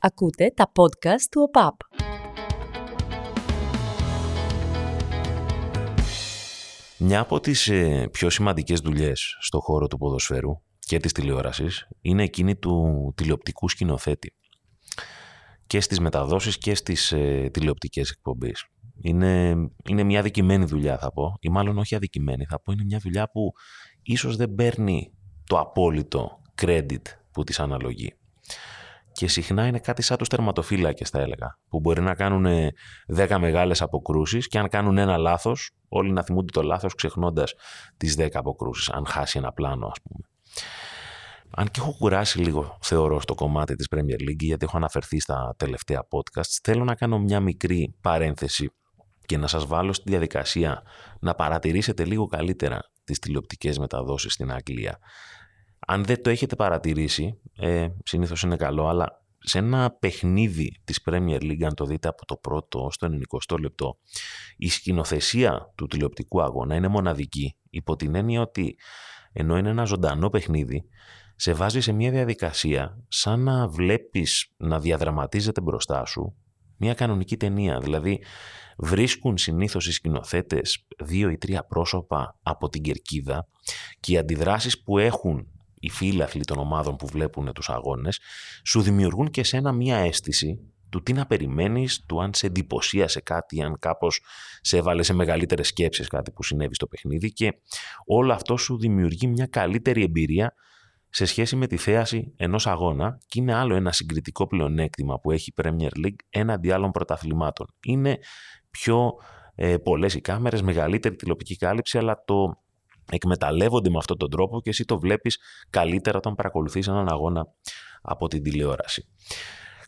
Ακούτε τα podcast του ΟΠΑΠ. Μια από τις πιο σημαντικές δουλειές στον χώρο του ποδοσφαίρου και της τηλεόρασης είναι εκείνη του τηλεοπτικού σκηνοθέτη. Και στις μεταδόσεις και στις τηλεοπτικές εκπομπές. Είναι μια αδικημένη δουλειά θα πω, ή μάλλον όχι αδικημένη θα πω, είναι μια δουλειά που ίσως δεν παίρνει το απόλυτο credit που της αναλογεί. Και συχνά είναι κάτι σαν τους τερματοφύλακες, θα έλεγα, που μπορεί να κάνουν 10 μεγάλες αποκρούσεις και αν κάνουν ένα λάθος, όλοι να θυμούνται το λάθος ξεχνώντας τις 10 αποκρούσεις, αν χάσει ένα πλάνο, ας πούμε. Αν και έχω κουράσει λίγο, θεωρώ, στο κομμάτι της Premier League, γιατί έχω αναφερθεί στα τελευταία podcast, θέλω να κάνω μια μικρή παρένθεση και να σας βάλω στη διαδικασία να παρατηρήσετε λίγο καλύτερα τις τηλεοπτικές μεταδόσεις στην Αγγλία. Αν δεν το έχετε παρατηρήσει, συνήθως είναι καλό, αλλά σε ένα παιχνίδι της Premier League, αν το δείτε από το πρώτο ως το 90 λεπτό, η σκηνοθεσία του τηλεοπτικού αγώνα είναι μοναδική, υπό την έννοια ότι ενώ είναι ένα ζωντανό παιχνίδι, σε βάζει σε μια διαδικασία σαν να βλέπεις να διαδραματίζεται μπροστά σου μια κανονική ταινία. Δηλαδή βρίσκουν συνήθως οι σκηνοθέτες 2 ή 3 πρόσωπα από την κερκίδα και οι αντιδράσεις που έχουν οι φίλαθλοι των ομάδων που βλέπουν τους αγώνες σου δημιουργούν και σένα μια αίσθηση του τι να περιμένεις, του αν σε εντυπωσίασε κάτι, αν κάπως σε έβαλε σε μεγαλύτερες σκέψεις κάτι που συνέβη στο παιχνίδι, και όλο αυτό σου δημιουργεί μια καλύτερη εμπειρία σε σχέση με τη θέαση ενός αγώνα, και είναι άλλο ένα συγκριτικό πλεονέκτημα που έχει η Premier League έναντι άλλων πρωταθλημάτων. Είναι πιο πολλές οι κάμερες, μεγαλύτερη τηλεοπτική κάλυψη, αλλά το εκμεταλλεύονται με αυτόν τον τρόπο και εσύ το βλέπεις καλύτερα όταν παρακολουθείς έναν αγώνα από την τηλεόραση.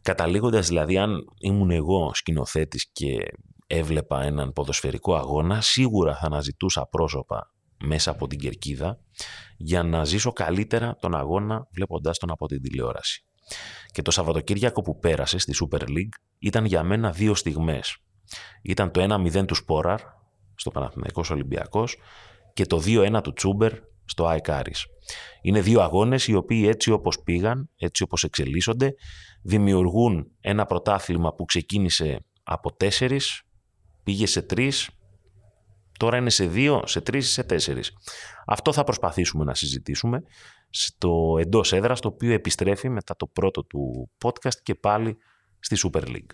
Καταλήγοντας δηλαδή, αν ήμουν εγώ σκηνοθέτης και έβλεπα έναν ποδοσφαιρικό αγώνα, σίγουρα θα αναζητούσα πρόσωπα μέσα από την κερκίδα για να ζήσω καλύτερα τον αγώνα βλέποντάς τον από την τηλεόραση. Και το Σαββατοκύριακο που πέρασε στη Super League ήταν για μένα 2 στιγμές. Ήταν το 1-0 του Σπόραρ στο Παναθηναϊκός Ολυμπιακός και το 2-1 του Τσούμπερ στο ΑΕΚ Άρης. Είναι 2 αγώνες οι οποίοι έτσι όπως πήγαν, έτσι όπως εξελίσσονται, δημιουργούν ένα πρωτάθλημα που ξεκίνησε από 4, πήγε σε 3, τώρα είναι σε 2, σε 3, σε 4. Αυτό θα προσπαθήσουμε να συζητήσουμε στο εντός έδρας, το οποίο επιστρέφει μετά το πρώτο του podcast και πάλι στη Super League.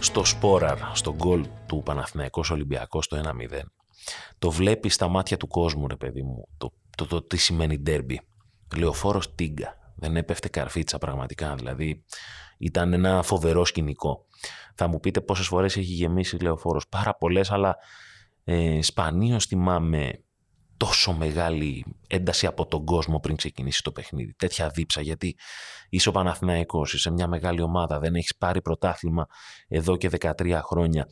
Στο Σπόραρ, στο γκολ του Παναθηναϊκός Ολυμπιακός το 1-0, το βλέπει στα μάτια του κόσμου, ρε παιδί μου, το τι σημαίνει ντέρμπι. Λεωφόρος Τίγκα, δεν έπεφτε καρφίτσα πραγματικά, δηλαδή ήταν ένα φοβερό σκηνικό. Θα μου πείτε πόσες φορές έχει γεμίσει Λεωφόρος, πάρα πολλές, αλλά σπανίως θυμάμαι τόσο μεγάλη ένταση από τον κόσμο πριν ξεκινήσει το παιχνίδι. Τέτοια δίψα, γιατί είσαι ο Παναθηναϊκός, είσαι μια μεγάλη ομάδα, δεν έχεις πάρει πρωτάθλημα εδώ και 13 χρόνια.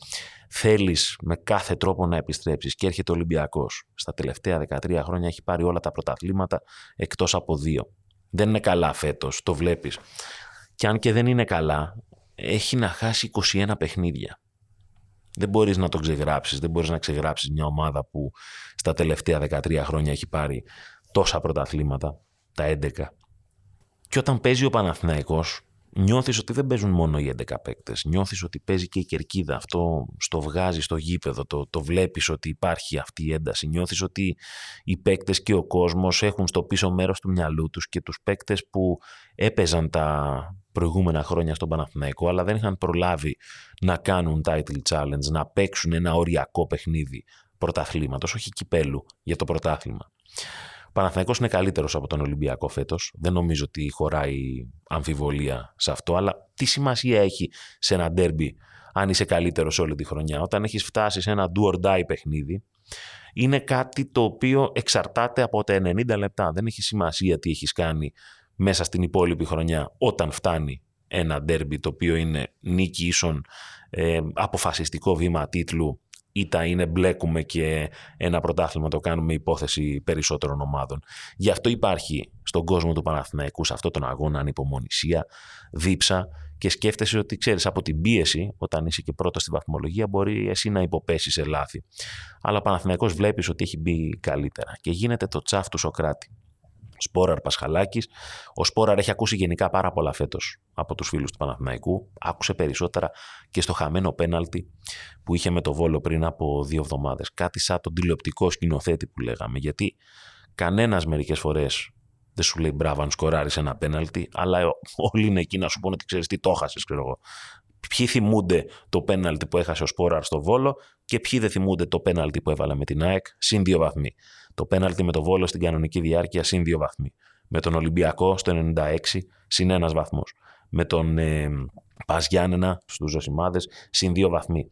Θέλεις με κάθε τρόπο να επιστρέψεις και έρχεται ο Ολυμπιακός. Στα τελευταία 13 χρόνια έχει πάρει όλα τα πρωταθλήματα εκτός από 2. Δεν είναι καλά φέτος, το βλέπεις. Και αν και δεν είναι καλά, έχει να χάσει 21 παιχνίδια. Δεν μπορείς να το ξεγράψεις, δεν μπορείς να ξεγράψεις μια ομάδα που στα τελευταία 13 χρόνια έχει πάρει τόσα πρωταθλήματα, τα 11. Και όταν παίζει ο Παναθηναϊκός, νιώθεις ότι δεν παίζουν μόνο οι 11 παίκτες, νιώθεις ότι παίζει και η κερκίδα, αυτό στο βγάζει στο γήπεδο, το βλέπεις ότι υπάρχει αυτή η ένταση, νιώθεις ότι οι παίκτες και ο κόσμος έχουν στο πίσω μέρος του μυαλού τους και τους παίκτες που έπαιζαν τα προηγούμενα χρόνια στον Παναθηναϊκό, αλλά δεν είχαν προλάβει να κάνουν title challenge, να παίξουν ένα οριακό παιχνίδι πρωταθλήματος, όχι κυπέλου, για το πρωτάθλημα. Ο Παναθηναϊκός είναι καλύτερος από τον Ολυμπιακό φέτος, δεν νομίζω ότι χωράει αμφιβολία σε αυτό, αλλά τι σημασία έχει σε ένα ντέρμπι αν είσαι καλύτερος όλη τη χρονιά? Όταν έχεις φτάσει σε ένα do or die παιχνίδι, είναι κάτι το οποίο εξαρτάται από τα 90 λεπτά. Δεν έχει σημασία τι έχεις κάνει μέσα στην υπόλοιπη χρονιά, όταν φτάνει ένα ντέρμπι το οποίο είναι νίκη ίσον αποφασιστικό βήμα τίτλου, ή τα είναι μπλέκουμε και ένα πρωτάθλημα το κάνουμε υπόθεση περισσότερων ομάδων. Γι' αυτό υπάρχει στον κόσμο του Παναθηναϊκού σε αυτόν τον αγώνα ανυπομονησία, δίψα, και σκέφτεσαι ότι ξέρεις από την πίεση, όταν είσαι και πρώτος στη βαθμολογία, μπορεί εσύ να υποπέσεις σε λάθη. Αλλά ο Παναθηναϊκός βλέπεις ότι έχει μπει καλύτερα και γίνεται το τσάφ του Σωκράτη. Σπόραρ, Πασχαλάκης. Ο Σπόραρ έχει ακούσει γενικά πάρα πολλά φέτος από τους φίλους του Παναθηναϊκού. Άκουσε περισσότερα και στο χαμένο πέναλτι που είχε με το Βόλο πριν από 2 εβδομάδες. Κάτι σαν τον τηλεοπτικό σκηνοθέτη που λέγαμε. Γιατί κανένας μερικές φορές δεν σου λέει μπράβο αν σκοράρεις ένα πέναλτι, αλλά όλοι είναι εκεί να σου πούνε ότι ξέρεις τι, το έχασες, ξέρω εγώ. Ποιοι θυμούνται το πέναλτι που έχασε ο Σπόραρ στο Βόλο και ποιοι δεν θυμούνται το πέναλτι που έβαλε με την ΑΕΚ, συν 2 βαθμοί. Το πέναλτι με το Βόλο στην κανονική διάρκεια, συν 2 βαθμοί. Με τον Ολυμπιακό στο 96, συν 1 βαθμός. Με τον Παζιάννενα στους Ζωσιμάδες, συν 2 βαθμοί.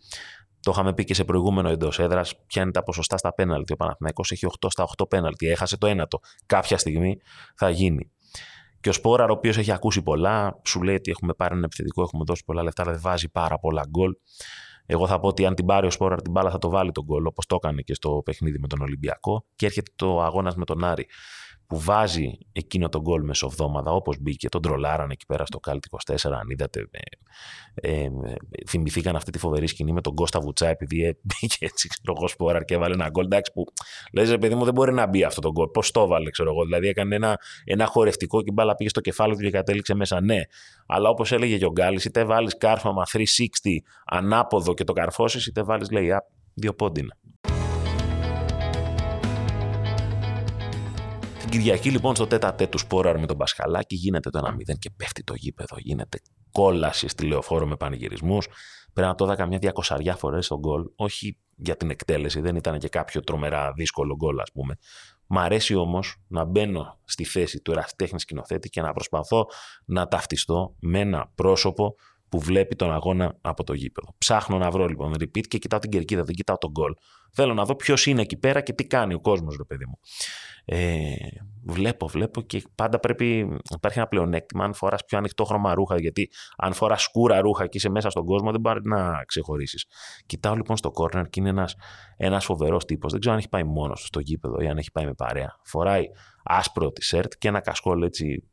Το είχαμε πει και σε προηγούμενο εντός έδρας, ποια είναι τα ποσοστά στα πέναλτι. Ο Παναθηναϊκός έχει 8 στα 8 πέναλτι, έχασε το 1ο. Κάποια στιγμή θα γίνει. Και ο Σπόραρ, ο οποίος έχει ακούσει πολλά, σου λέει ότι έχουμε πάρει έναν επιθετικό, έχουμε δώσει πολλά λεφτά, αλλά δεν βάζει πάρα πολλά γκολ. Εγώ θα πω ότι αν την πάρει ο Σπόραρ την μπάλα θα το βάλει τον γκολ, όπως το έκανε και στο παιχνίδι με τον Ολυμπιακό. Και έρχεται το αγώνας με τον Άρη, που βάζει εκείνο τον γκολ μεσοβδόμαδα, όπως μπήκε, τον τρολάραν εκεί πέρα στο Κάλτ 24. Αν είδατε, θυμηθήκαν αυτή τη φοβερή σκηνή με τον Κώστα Βουτσά, επειδή μπήκε έτσι, ξέρω εγώ, Σπόραρ και έβαλε ένα γκολ. Εντάξει, που λες, ρε παιδί μου, δεν μπορεί να μπει αυτό το γκολ. Πώς το έβαλε, ξέρω εγώ. Δηλαδή, έκανε ένα χορευτικό και η μπάλα πήγε στο κεφάλι του και κατέληξε μέσα. Ναι, αλλά όπως έλεγε και ο Γκάλης, είτε βάλει κάρφαμα 360 ανάποδο και το καρφώσει, είτε βάλει, λέει, 2 πόντινα. Την Κυριακή λοιπόν στο τέτα-τέ του Σπόραρ με τον Πασχαλάκη γίνεται το 1-0 και πέφτει το γήπεδο. Γίνεται κόλαση στη Λεωφόρο με πανηγυρισμούς. Πρέπει να το δω καμιά 200 φορές στον γκολ. Όχι για την εκτέλεση, δεν ήταν και κάποιο τρομερά δύσκολο γκολ, ας πούμε. Μ' αρέσει όμως να μπαίνω στη θέση του ερασιτέχνη σκηνοθέτη και να προσπαθώ να ταυτιστώ με ένα πρόσωπο που βλέπει τον αγώνα από το γήπεδο. Ψάχνω να βρω λοιπόν repeat και κοιτάω την κερκίδα, δεν κοιτάω τον γκολ. Θέλω να δω ποιος είναι εκεί πέρα και τι κάνει ο κόσμος, ρε παιδί μου. Βλέπω και πάντα πρέπει, υπάρχει ένα πλεονέκτημα αν φοράς πιο ανοιχτόχρωμα ρούχα, γιατί αν φοράς σκούρα ρούχα και είσαι μέσα στον κόσμο δεν μπορεί να ξεχωρίσεις. Κοιτάω λοιπόν στο corner και είναι ένας φοβερός τύπος, δεν ξέρω αν έχει πάει μόνος στο γήπεδο ή αν έχει πάει με παρέα. Φοράει άσπρο τη σερτ και ένα κασκόλ έτσι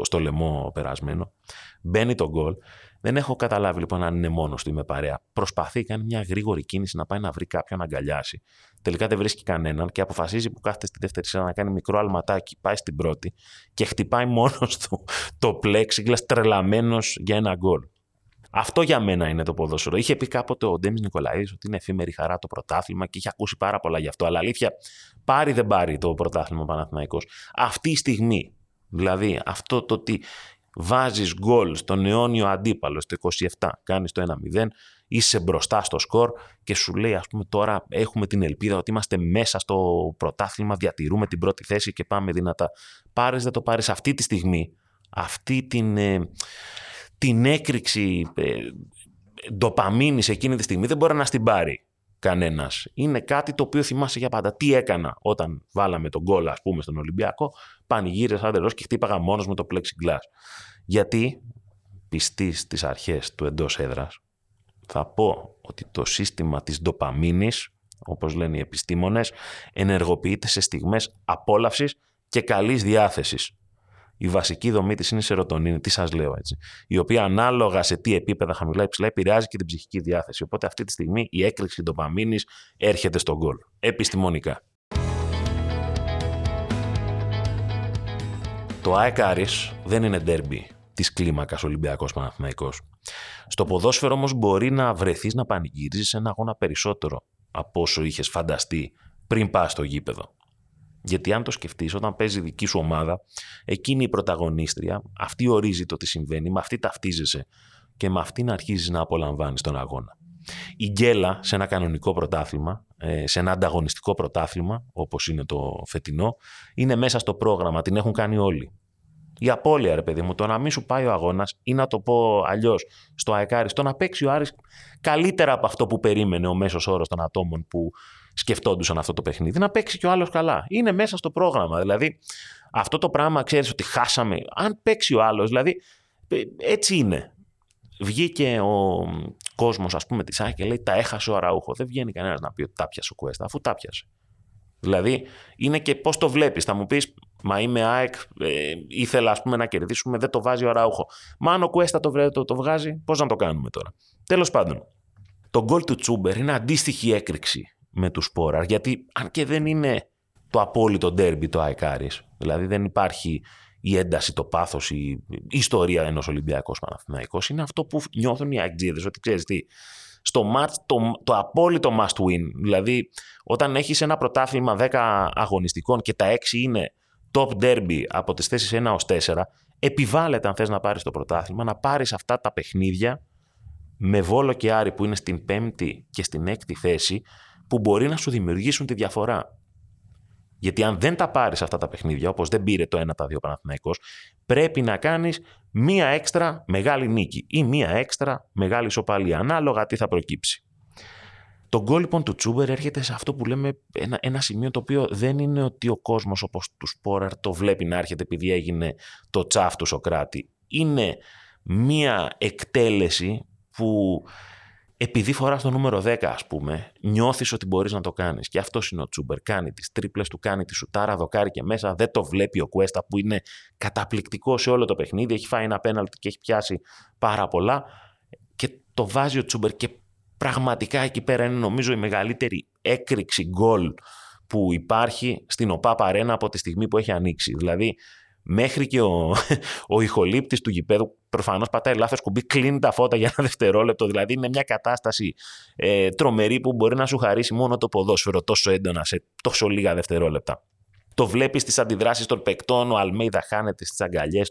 στο λαιμό περασμένο. Μπαίνει το γκολ. Δεν έχω καταλάβει λοιπόν αν είναι μόνος του ή με παρέα. Προσπαθεί, κάνει μια γρήγορη κίνηση να πάει να βρει κάποιον να αγκαλιάσει. Τελικά δεν βρίσκει κανέναν και αποφασίζει που κάθεται στη δεύτερη σειρά να κάνει μικρό αλματάκι. Πάει στην πρώτη και χτυπάει μόνος του το πλέξιγκλας, τρελαμένος για ένα γκολ. Αυτό για μένα είναι το ποδόσφαιρο. Είχε πει κάποτε ο Ντέμι Νικολαή ότι είναι εφήμερη χαρά το πρωτάθλημα και είχε ακούσει πάρα πολλά γι' αυτό. Αλλά αλήθεια, πάρει δεν πάρει το πρωτάθλημα ο Παναθηναϊκός. Αυτή η στιγμή, δηλαδή αυτό το ότι βάζεις γκολ στον αιώνιο αντίπαλο στο 27, κάνεις το 1-0, είσαι μπροστά στο σκορ και σου λέει, ας πούμε, τώρα έχουμε την ελπίδα ότι είμαστε μέσα στο πρωτάθλημα, διατηρούμε την πρώτη θέση και πάμε δυνατά. Πάρεις, δεν το πάρεις αυτή τη στιγμή, αυτή την έκρηξη ντοπαμίνης εκείνη τη στιγμή δεν μπορεί να στην πάρει κανένας. Είναι κάτι το οποίο θυμάσαι για πάντα. Τι έκανα όταν βάλαμε τον γκολ, ας πούμε, στον Ολυμπιακό? Πανηγύρισα αντελώς και χτύπαγα μόνος με το plexiglass. Γιατί πιστή στις αρχές του εντός έδρας, θα πω ότι το σύστημα της ντοπαμίνης, όπως λένε οι επιστήμονες, ενεργοποιείται σε στιγμές απόλαυσης και καλής διάθεσης. Η βασική δομή της είναι η σεροτονίνη, τι σας λέω έτσι, η οποία ανάλογα σε τι επίπεδα, χαμηλά ή ψηλά, επηρεάζει και την ψυχική διάθεση. Οπότε αυτή τη στιγμή η έκρηξη ντοπαμίνης έρχεται στον γκολ. Επιστημονικά. Το ΑΕΚ Άρης δεν είναι ντέρμπι της κλίμακας Ολυμπιακός Παναθηναϊκός. Στο ποδόσφαιρο όμως μπορεί να βρεθείς να πανηγυρίζεις ένα αγώνα περισσότερο από όσο είχες φανταστεί πριν πας στο γήπεδο. Γιατί αν το σκεφτείς, όταν παίζει δική σου ομάδα, εκείνη η πρωταγωνίστρια, αυτή ορίζει το τι συμβαίνει, με αυτή ταυτίζεσαι και με αυτή να αρχίζεις να απολαμβάνεις τον αγώνα. Η γκέλα σε ένα κανονικό πρωτάθλημα, σε ένα ανταγωνιστικό πρωτάθλημα, όπως είναι το φετινό, είναι μέσα στο πρόγραμμα, την έχουν κάνει όλοι. Η απώλεια, ρε παιδί μου, το να μην σου πάει ο αγώνας, ή να το πω αλλιώς, στο ΑΕΚ Άρης, το να παίξει ο Άρης καλύτερα από αυτό που περίμενε ο μέσος όρος των ατόμων που σκεφτόντουσαν αυτό το παιχνίδι, να παίξει κι ο άλλος καλά. Είναι μέσα στο πρόγραμμα. Δηλαδή, αυτό το πράγμα, ξέρεις ότι χάσαμε. Αν παίξει ο άλλος, δηλαδή, έτσι είναι. Βγήκε ο κόσμος, ας πούμε, της ΑΕΚ και λέει: τα έχασε ο Αραούχο. Δεν βγαίνει κανένας να πει ότι τα πιασε ο Κουέστα, αφού τα πιασε. Δηλαδή, είναι και πώς το βλέπεις. Θα μου πεις, μα είμαι ΑΕΚ, ήθελα, ας πούμε, να κερδίσουμε, δεν το βάζει ο Αραούχο. Μα αν ο Κουέστα το βγάζει, πώς να το κάνουμε τώρα? Τέλος πάντων, το γκολ του Τσούμπερ είναι αντίστοιχη έκρηξη με του Σπόραρ, γιατί αν και δεν είναι το απόλυτο ντέρμπι το ΑΕΚ Άρης. Δηλαδή δεν υπάρχει η ένταση, το πάθος, η ιστορία ενός Ολυμπιακός Παναθηναϊκός. Είναι αυτό που νιώθουν οι ΑΚΤΖΙΔΕΣ, ότι ξέρεις τι, στο μάτς το απόλυτο must win. Δηλαδή όταν έχεις ένα πρωτάθλημα 10 αγωνιστικών και τα 6 είναι top derby από τις θέσεις 1 ως 4, επιβάλλεται αν θες να πάρεις το πρωτάθλημα να πάρεις αυτά τα παιχνίδια με Βόλο και Άρη που είναι στην 5η και στην 6η θέση που μπορεί να σου δημιουργήσουν τη διαφορά. Γιατί αν δεν τα πάρεις αυτά τα παιχνίδια, όπως δεν πήρε το 1-2 Παναθηναϊκός, πρέπει να κάνεις μία έξτρα μεγάλη νίκη ή μία έξτρα μεγάλη ισοπαλία, ανάλογα τι θα προκύψει. Το γκολ λοιπόν του Τσούμπερ έρχεται σε αυτό που λέμε ένα σημείο το οποίο δεν είναι ότι ο κόσμος όπως του Σπόραρ το βλέπει να έρχεται επειδή έγινε το τσάφ του Σωκράτη. Είναι μία εκτέλεση που επειδή φοράς το νούμερο 10 ας πούμε, νιώθεις ότι μπορείς να το κάνεις. Και αυτός είναι ο Τσούμπερ. Κάνει τις τρίπλες του, κάνει τη σουτάρα, δοκάρει και μέσα. Δεν το βλέπει ο Κουέστα που είναι καταπληκτικό σε όλο το παιχνίδι. Έχει φάει ένα πέναλτι και έχει πιάσει πάρα πολλά. Και το βάζει ο Τσούμπερ και πραγματικά εκεί πέρα είναι νομίζω η μεγαλύτερη έκρηξη γκολ που υπάρχει στην ΟΠΑΠ Αρένα από τη στιγμή που έχει ανοίξει. Δηλαδή μέχρι και ο ηχολήπτης του γηπέδου προφανώς πατάει λάθος κουμπί, κλείνει τα φώτα για ένα δευτερόλεπτο. Δηλαδή είναι μια κατάσταση τρομερή που μπορεί να σου χαρίσει μόνο το ποδόσφαιρο τόσο έντονα σε τόσο λίγα δευτερόλεπτα. Το βλέπεις στις αντιδράσεις των παικτών, ο Αλμέιδα χάνεται στις αγκαλιές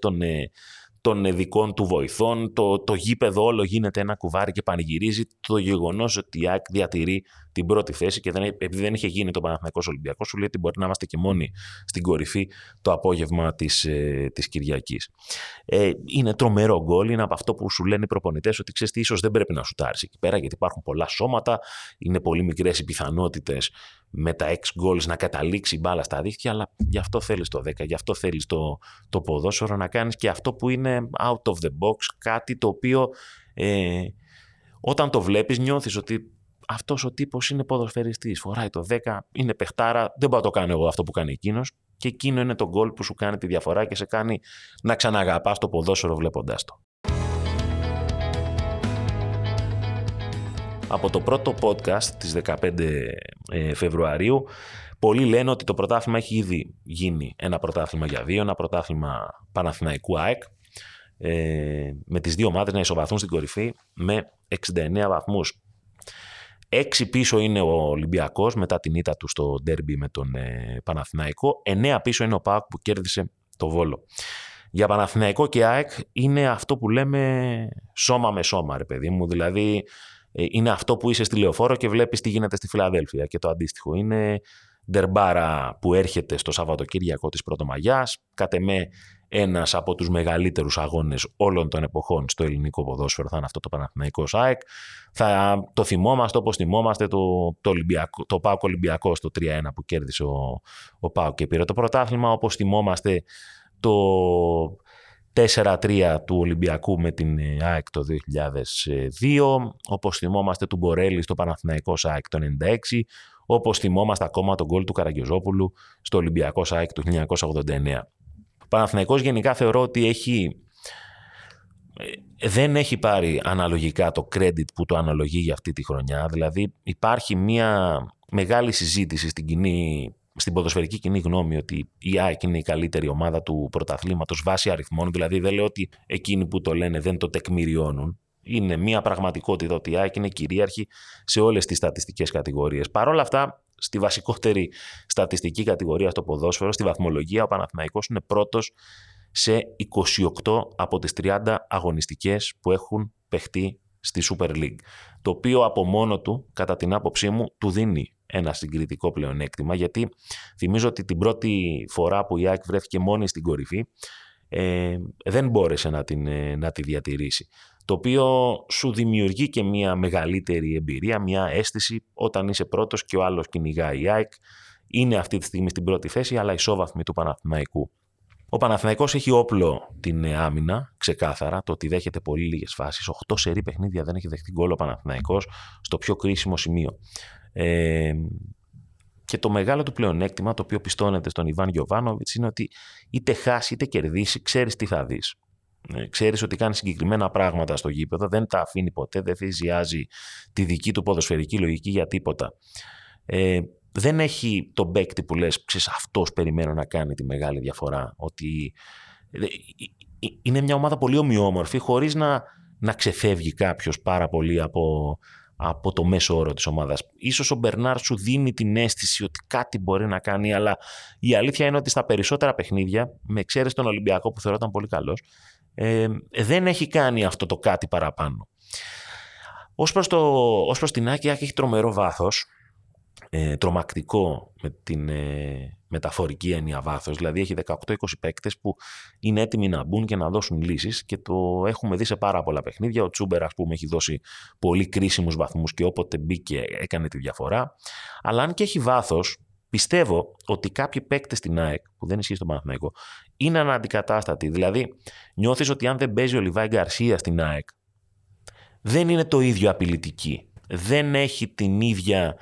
των δικών του βοηθών, το γήπεδο όλο γίνεται ένα κουβάρι και πανηγυρίζει το γεγονός ότι η ΑΕΚ διατηρεί την πρώτη θέση και επειδή δεν είχε γίνει το Παναθηναϊκός Ολυμπιακός, σου λέει ότι μπορεί να είμαστε και μόνοι στην κορυφή το απόγευμα της Κυριακής. Είναι τρομερό γκολ, είναι από αυτό που σου λένε οι προπονητές ότι ξέρεις τι, ίσως δεν πρέπει να σουτάρεις εκεί πέρα γιατί υπάρχουν πολλά σώματα, είναι πολύ μικρές οι πιθανότητες με τα 6 goals να καταλήξει η μπάλα στα δίχτυα, αλλά γι' αυτό θέλεις το 10, γι' αυτό θέλεις το ποδόσφαιρο να κάνεις και αυτό που είναι out of the box, κάτι το οποίο όταν το βλέπεις νιώθεις ότι αυτός ο τύπος είναι ποδοσφαιριστής, φοράει το 10, είναι παιχτάρα, δεν μπορώ να το κάνω εγώ αυτό που κάνει εκείνος και εκείνο είναι το goal που σου κάνει τη διαφορά και σε κάνει να ξαναγαπάς το ποδόσφαιρο βλέποντάς το. Από το πρώτο podcast της 15 Φεβρουαρίου, πολλοί λένε ότι το πρωτάθλημα έχει ήδη γίνει ένα πρωτάθλημα για δύο, ένα πρωτάθλημα Παναθηναϊκού ΑΕΚ, με τις δύο ομάδες να ισοβαθούν στην κορυφή με 69 βαθμούς. 6 πίσω είναι ο Ολυμπιακός μετά την ήττα του στο ντέρμπι με τον Παναθηναϊκό, 9 πίσω είναι ο ΠΑΟΚ που κέρδισε το Βόλο. Για Παναθηναϊκό και ΑΕΚ είναι αυτό που λέμε σώμα με σώμα ρε παιδί μου, δηλαδή είναι αυτό που είσαι στη Λεωφόρο και βλέπεις τι γίνεται στη Φιλαδέλφια και το αντίστοιχο είναι ντερμπάρα που έρχεται στο Σαββατοκύριακο της Πρωτομαγιάς, κατ' εμέ ένας από τους μεγαλύτερους αγώνες όλων των εποχών στο ελληνικό ποδόσφαιρο θα είναι αυτό το Παναθηναϊκός ΑΕΚ. Θα το θυμόμαστε όπως θυμόμαστε το ΠΑΟΚ Ολυμπιακός το 3-1 που κέρδισε ο ΠΑΟΚ και πήρε το πρωτάθλημα, όπως θυμόμαστε το 4-3 του Ολυμπιακού με την ΑΕΚ το 2002, όπως θυμόμαστε του Μπορέλη στο Παναθηναϊκός ΑΕΚ το 96, όπως θυμόμαστε ακόμα τον γκολ του Καραγγιοζόπουλου στο Ολυμπιακός ΑΕΚ το 1989. Ο Παναθηναϊκός γενικά θεωρώ ότι δεν έχει πάρει αναλογικά το credit που το αναλογεί για αυτή τη χρονιά, δηλαδή υπάρχει μια μεγάλη συζήτηση στην ποδοσφαιρική κοινή γνώμη ότι η ΑΕΚ είναι η καλύτερη ομάδα του πρωταθλήματος βάσει αριθμών, δηλαδή δεν λέω ότι εκείνοι που το λένε δεν το τεκμηριώνουν. Είναι μια πραγματικότητα ότι η ΑΕΚ είναι κυρίαρχη σε όλες τις στατιστικές κατηγορίες. Παρ' όλα αυτά, στη βασικότερη στατιστική κατηγορία στο ποδόσφαιρο, στη βαθμολογία, ο Παναθηναϊκός είναι πρώτος σε 28 από τις 30 αγωνιστικές που έχουν παιχτεί στη Super League. Το οποίο από μόνο του, κατά την άποψή μου, του δίνει ένα συγκριτικό πλεονέκτημα, γιατί θυμίζω ότι την πρώτη φορά που η ΑΕΚ βρέθηκε μόνη στην κορυφή, δεν μπόρεσε να τη διατηρήσει. Το οποίο σου δημιουργεί και μια μεγαλύτερη εμπειρία, μια αίσθηση όταν είσαι πρώτος και ο άλλος κυνηγάει. Η ΑΕΚ είναι αυτή τη στιγμή στην πρώτη θέση, αλλά ισόβαθμη του Παναθηναϊκού. Ο Παναθηναϊκός έχει όπλο την άμυνα, ξεκάθαρα, το ότι δέχεται πολύ λίγες φάσεις. 8 σερί παιχνίδια δεν έχει δεχτεί γκολ ο Παναθηναϊκός στο πιο κρίσιμο σημείο. Και το μεγάλο του πλεονέκτημα, το οποίο πιστώνεται στον Ιβάν Γιοβάνοβιτς, είναι ότι είτε χάσει είτε κερδίσει, ξέρεις τι θα δεις. Ξέρεις ότι κάνει συγκεκριμένα πράγματα στο γήπεδο, δεν τα αφήνει ποτέ, δεν θυσιάζει τη δική του ποδοσφαιρική λογική για τίποτα. δεν έχει τον παίκτη που λες, ξέρεις, αυτός περιμένω να κάνει τη μεγάλη διαφορά. Ότι είναι μια ομάδα πολύ ομοιόμορφη, χωρίς να ξεφεύγει κάποιος πάρα πολύ από το μέσο όρο της ομάδας. Ίσως ο Μπερνάρ σου δίνει την αίσθηση ότι κάτι μπορεί να κάνει, αλλά η αλήθεια είναι ότι στα περισσότερα παιχνίδια, με εξαίρεση τον Ολυμπιακό που θεωρώ πολύ καλός, δεν έχει κάνει αυτό το κάτι παραπάνω. Ως προς την ΑΕΚ, έχει τρομερό βάθος, τρομακτικό με την μεταφορική έννοια βάθος, δηλαδή έχει 18-20 παίκτες που είναι έτοιμοι να μπουν και να δώσουν λύσεις, και το έχουμε δει σε πάρα πολλά παιχνίδια. Ο Τσούμπερ, ας πούμε, έχει δώσει πολύ κρίσιμους βαθμούς και όποτε μπήκε έκανε τη διαφορά. Αλλά αν και έχει βάθος, πιστεύω ότι κάποιοι παίκτες στην ΑΕΚ, που δεν ισχύει στον Παναθηναϊκό, είναι αναντικατάστατοι. Δηλαδή, νιώθεις ότι αν δεν παίζει ο Λιβάι Γκαρσία στην ΑΕΚ, δεν είναι το ίδιο απειλητική. Δεν έχει την ίδια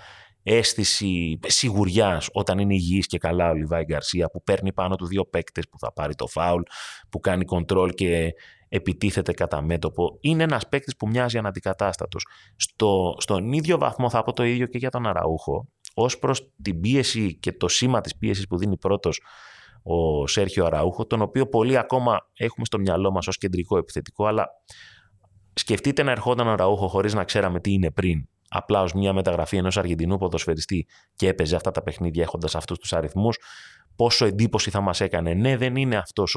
αίσθηση σιγουριάς όταν είναι υγιής και καλά ο Λιβάι Γκαρσία, που παίρνει πάνω του δύο παίκτες, που θα πάρει το φάουλ, που κάνει κοντρόλ και επιτίθεται κατά μέτωπο. Είναι ένας παίκτης που μοιάζει αναντικατάστατος. Στον ίδιο βαθμό θα πω το ίδιο και για τον Αραούχο. Ως προς την πίεση και το σήμα της πίεσης που δίνει πρώτος ο Σέρχιο Αραούχο, τον οποίο πολλοί ακόμα έχουμε στο μυαλό μας ως κεντρικό επιθετικό, αλλά σκεφτείτε να ερχόταν ο Αραούχο χωρίς να ξέραμε τι είναι πριν, απλά ως μια μεταγραφή ενός Αργεντινού ποδοσφαιριστή, και έπαιζε αυτά τα παιχνίδια έχοντας αυτούς τους αριθμούς, πόσο εντύπωση θα μας έκανε. Ναι, δεν είναι αυτός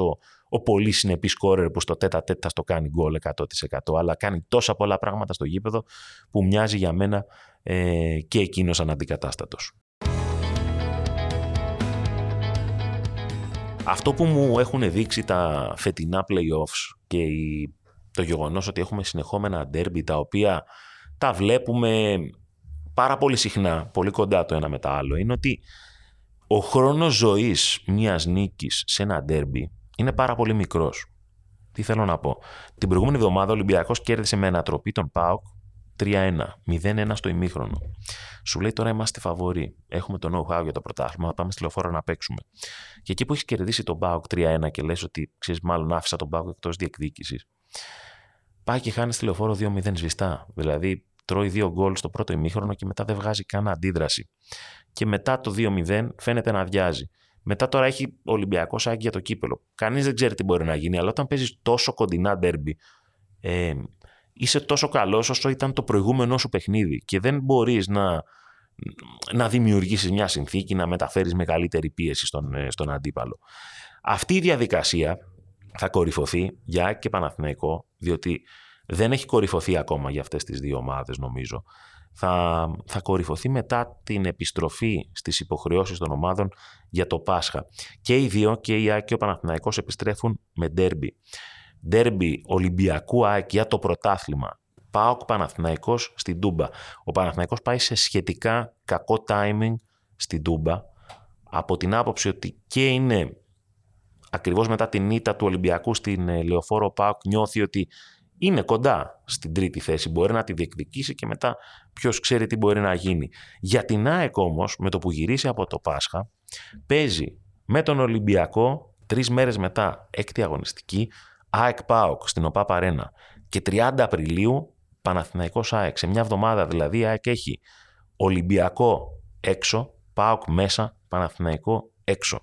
ο πολύ συνεπής σκόρερ που στο τέτα τέτα στο κάνει γκολ 100%, αλλά κάνει τόσα πολλά πράγματα στο γήπεδο που μοιάζει για μένα και εκείνος αναντικατάστατος. Αυτό που μου έχουν δείξει τα φετινά playoffs και το γεγονός ότι έχουμε συνεχόμενα derby, τα οποία τα βλέπουμε πάρα πολύ συχνά, πολύ κοντά το ένα με τα άλλο, είναι ότι ο χρόνος ζωής μιας νίκης σε ένα ντέρμπι είναι πάρα πολύ μικρός. Τι θέλω να πω. Την προηγούμενη εβδομάδα ο Ολυμπιακός κέρδισε με ανατροπή τον ΠΑΟΚ 3-1, 0-1 στο ημίχρονο. Σου λέει τώρα είμαστε φαβοροί, έχουμε το know-how για το πρωτάθλημα, θα πάμε στη Λεωφόρο να παίξουμε. Και εκεί που έχεις κερδίσει τον ΠΑΟΚ 3-1 και λες ότι ξέρεις, μάλλον άφησα τον ΠΑΟΚ εκτός διεκδίκησης, πάει και χάνει στη Λεωφόρο 2-0 σβηστά. Δηλαδή τρώει δύο γκολ στο πρώτο ημίχρονο και μετά δεν βγάζει καν αντίδραση. Και μετά το 2-0 φαίνεται να αδειάζει. Μετά τώρα έχει ο Ολυμπιακός άγγια το κύπελο. Κανείς δεν ξέρει τι μπορεί να γίνει, αλλά όταν παίζεις τόσο κοντινά ντέρμπι, είσαι τόσο καλός όσο ήταν το προηγούμενό σου παιχνίδι, και δεν μπορείς να δημιουργήσεις μια συνθήκη, να μεταφέρεις μεγαλύτερη πίεση στον αντίπαλο. Αυτή η διαδικασία θα κορυφωθεί για ΑΕΚ και Παναθηναϊκό, διότι δεν έχει κορυφωθεί ακόμα για αυτές τις δύο ομάδες, νομίζω. Θα κορυφωθεί μετά την επιστροφή στις υποχρεώσεις των ομάδων για το Πάσχα. Και οι δύο, και η ΑΕΚ και ο Παναθηναϊκός, επιστρέφουν με ντέρμπι. Ντέρμπι Ολυμπιακού ΑΕΚ για το πρωτάθλημα. ΠΑΟΚ Παναθηναϊκός στην Τούμπα. Ο Παναθηναϊκός πάει σε σχετικά κακό timing στην Τούμπα, από την άποψη ότι και είναι ακριβώς μετά την ήττα του Ολυμπιακού στην Λεωφόρο, ο ΠΑΟΚ νιώθει ότι είναι κοντά στην τρίτη θέση, μπορεί να τη διεκδικήσει και μετά ποιος ξέρει τι μπορεί να γίνει. Για την ΑΕΚ όμως, με το που γυρίσει από το Πάσχα, παίζει με τον Ολυμπιακό 3 μέρες μετά, 6η αγωνιστική, ΑΕΚ ΠΑΟΚ στην ΟΠΑΠ Αρένα, και 30 Απριλίου Παναθηναϊκός ΑΕΚ. Σε μια εβδομάδα δηλαδή η ΑΕΚ έχει Ολυμπιακό έξω, ΠΑΟΚ μέσα, Παναθηναϊκό έξω.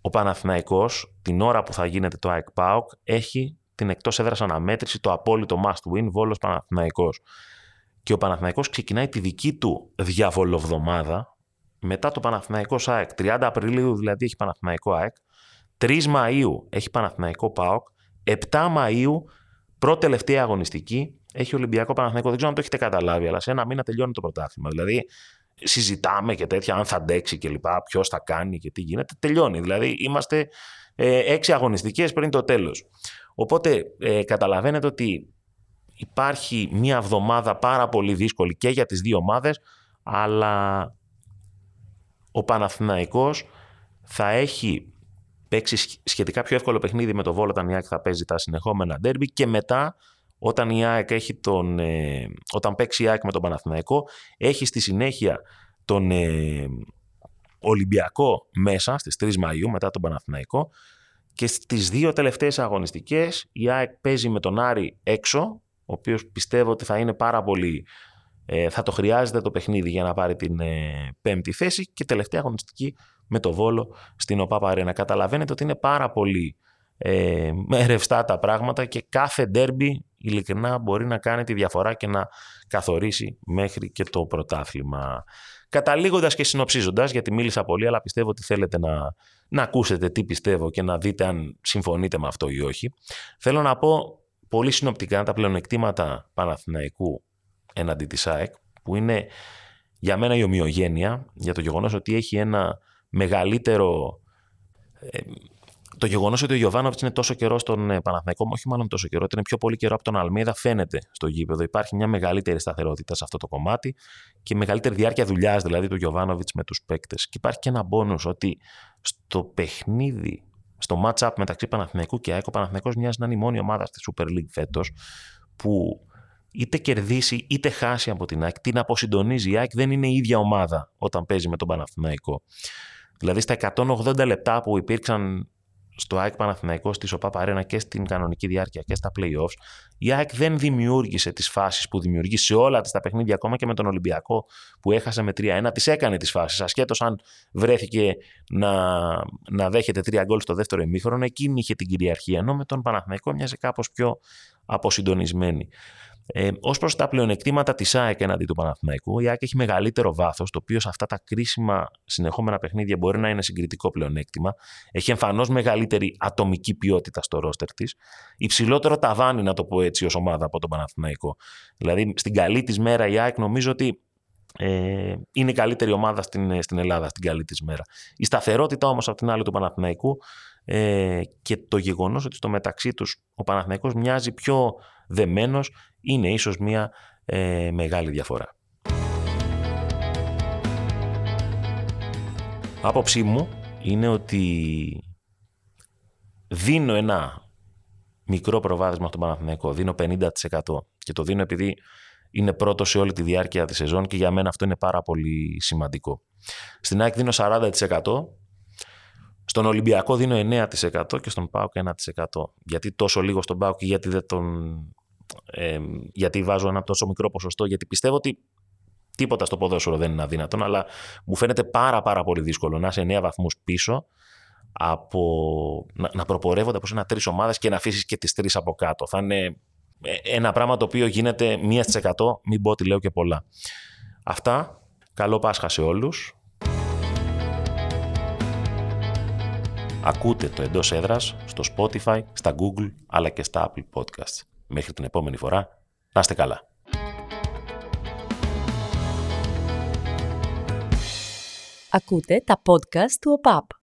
Ο Παναθηναϊκός, την ώρα που θα γίνεται το ΑΕΚ ΠΑΟΚ, έχει την εκτός έδρας αναμέτρηση, το απόλυτο must win, Βόλος Παναθηναϊκός. Και ο Παναθηναϊκός ξεκινάει τη δική του διαβολοβδομάδα μετά το Παναθηναϊκός ΑΕΚ. 30 Απριλίου δηλαδή έχει Παναθηναϊκό ΑΕΚ, 3 Μαΐου έχει Παναθηναϊκό ΠΑΟΚ, 7 Μαΐου, προτελευταία αγωνιστική, έχει Ολυμπιακό Παναθηναϊκό. Δεν ξέρω αν το έχετε καταλάβει, αλλά σε ένα μήνα τελειώνει το πρωτάθλημα. Δηλαδή, συζητάμε και τέτοια, αν θα αντέξει κλπ. Ποιος θα κάνει και τι γίνεται. Τελειώνει. Δηλαδή, είμαστε 6 αγωνιστικές πριν το τέλος. Οπότε καταλαβαίνετε ότι υπάρχει μια εβδομάδα πάρα πολύ δύσκολη και για τις δύο ομάδες, αλλά ο Παναθηναϊκός θα έχει παίξει σχετικά πιο εύκολο παιχνίδι με το Βόλο, όταν η ΑΕΚ θα παίζει τα συνεχόμενα ντέρμπι, και μετά όταν η ΑΕΚ έχει όταν παίξει η ΑΕΚ με τον Παναθηναϊκό, έχει στη συνέχεια τον Ολυμπιακό μέσα στις 3 Μαΐου μετά τον Παναθηναϊκό, και στις δύο τελευταίες αγωνιστικές η ΑΕΚ παίζει με τον Άρη έξω, ο οποίος πιστεύω ότι θα είναι πάρα πολύ Θα το χρειάζεται το παιχνίδι για να πάρει την πέμπτη θέση και τελευταία αγωνιστική με το Βόλο στην ΟΠΑΠ Αρένα. Καταλαβαίνετε ότι είναι πάρα πολύ ρευστά τα πράγματα και κάθε ντέρμπι ειλικρινά μπορεί να κάνει τη διαφορά και να καθορίσει μέχρι και το πρωτάθλημα. Καταλήγοντας και συνοψίζοντας, γιατί μίλησα πολύ, αλλά πιστεύω ότι θέλετε να ακούσετε τι πιστεύω και να δείτε αν συμφωνείτε με αυτό ή όχι. Θέλω να πω πολύ συνοπτικά τα πλεονεκτήματα Παναθηναϊκού εναντί της ΑΕΚ, που είναι για μένα η ομοιογένεια, για το γεγονός ότι έχει ένα μεγαλύτερο... Το γεγονός ότι ο Γιοβάνοβιτς είναι τόσο καιρό στον Παναθηναϊκό, όχι μάλλον τόσο καιρό, ότι είναι πιο πολύ καιρό από τον Αλμέιδα, φαίνεται στο γήπεδο. Υπάρχει μια μεγαλύτερη σταθερότητα σε αυτό το κομμάτι και μεγαλύτερη διάρκεια δουλειάς δηλαδή του Γιοβάνοβιτς με τους παίκτες. Και υπάρχει και ένα μπόνους ότι στο παιχνίδι, στο match-up μεταξύ Παναθηναϊκού και ΑΕΚ, ο Παναθηναϊκός μοιάζει να είναι η μόνη ομάδα στη Super League φέτος που είτε κερδίσει είτε χάσει από την ΑΕΚ, την αποσυντονίζει. Η ΑΕΚ δεν είναι η ίδια ομάδα όταν παίζει με τον Παναθηναϊκό. Δηλαδή στα 180 λεπτά που υπήρξαν στο ΑΕΚ Παναθηναϊκό, στη ΟΠΑΠ Αρένα και στην κανονική διάρκεια και στα play-offs, η ΑΕΚ δεν δημιούργησε τις φάσεις που δημιουργήσε όλα τα παιχνίδια, ακόμα και με τον Ολυμπιακό που έχασε με 3-1. Τις έκανε τις φάσεις, ασχέτως αν βρέθηκε να δέχεται 3 γκολ στο δεύτερο ημίχρονο. Εκείνη είχε την κυριαρχία, ενώ με τον Παναθηναϊκό μοιάζει κάπως πιο αποσυντονισμένη. Ως προς τα πλεονεκτήματα της ΑΕΚ εναντί του Παναθηναϊκού, η ΑΕΚ έχει μεγαλύτερο βάθος, το οποίο σε αυτά τα κρίσιμα συνεχόμενα παιχνίδια μπορεί να είναι συγκριτικό πλεονέκτημα. Έχει εμφανώς μεγαλύτερη ατομική ποιότητα στο ρόστερ της, υψηλότερο ταβάνι, να το πω έτσι, ως ομάδα από τον Παναθηναϊκό. Δηλαδή, στην καλή της μέρα, η ΑΕΚ νομίζω ότι είναι η καλύτερη ομάδα στην Ελλάδα, στην καλή της μέρα. Η σταθερότητα όμως από την άλλη του Παναθηναϊκού και το γεγονός ότι στο μεταξύ τους ο Παναθηναϊκός μοιάζει πιο δεμένος, είναι ίσως μια μεγάλη διαφορά. Άποψή μου είναι ότι δίνω ένα μικρό προβάδισμα στον Παναθηναϊκό, δίνω 50% και το δίνω επειδή είναι πρώτο σε όλη τη διάρκεια της σεζόν και για μένα αυτό είναι πάρα πολύ σημαντικό. Στην ΑΕΚ δίνω 40%, στον Ολυμπιακό δίνω 9% και στον ΠΑΟΚ 1%. Γιατί τόσο λίγο στον ΠΑΟΚ και γιατί βάζω ένα τόσο μικρό ποσοστό, γιατί πιστεύω ότι τίποτα στο ποδόσφαιρο δεν είναι αδύνατον, αλλά μου φαίνεται πάρα πολύ δύσκολο να είσαι 9 βαθμούς πίσω, να προπορεύονται από ένα 3 ομάδες και να αφήσεις και τις 3 από κάτω. Θα είναι ένα πράγμα το οποίο γίνεται 1%, μην πω ότι λέω και πολλά. Αυτά, καλό Πάσχα σε όλους. Ακούτε το Εντός Έδρας στο Spotify, στα Google αλλά και στα Apple Podcasts. Μέχρι την επόμενη φορά, να είστε καλά. Ακούτε τα podcast του ΟΠΑΠ.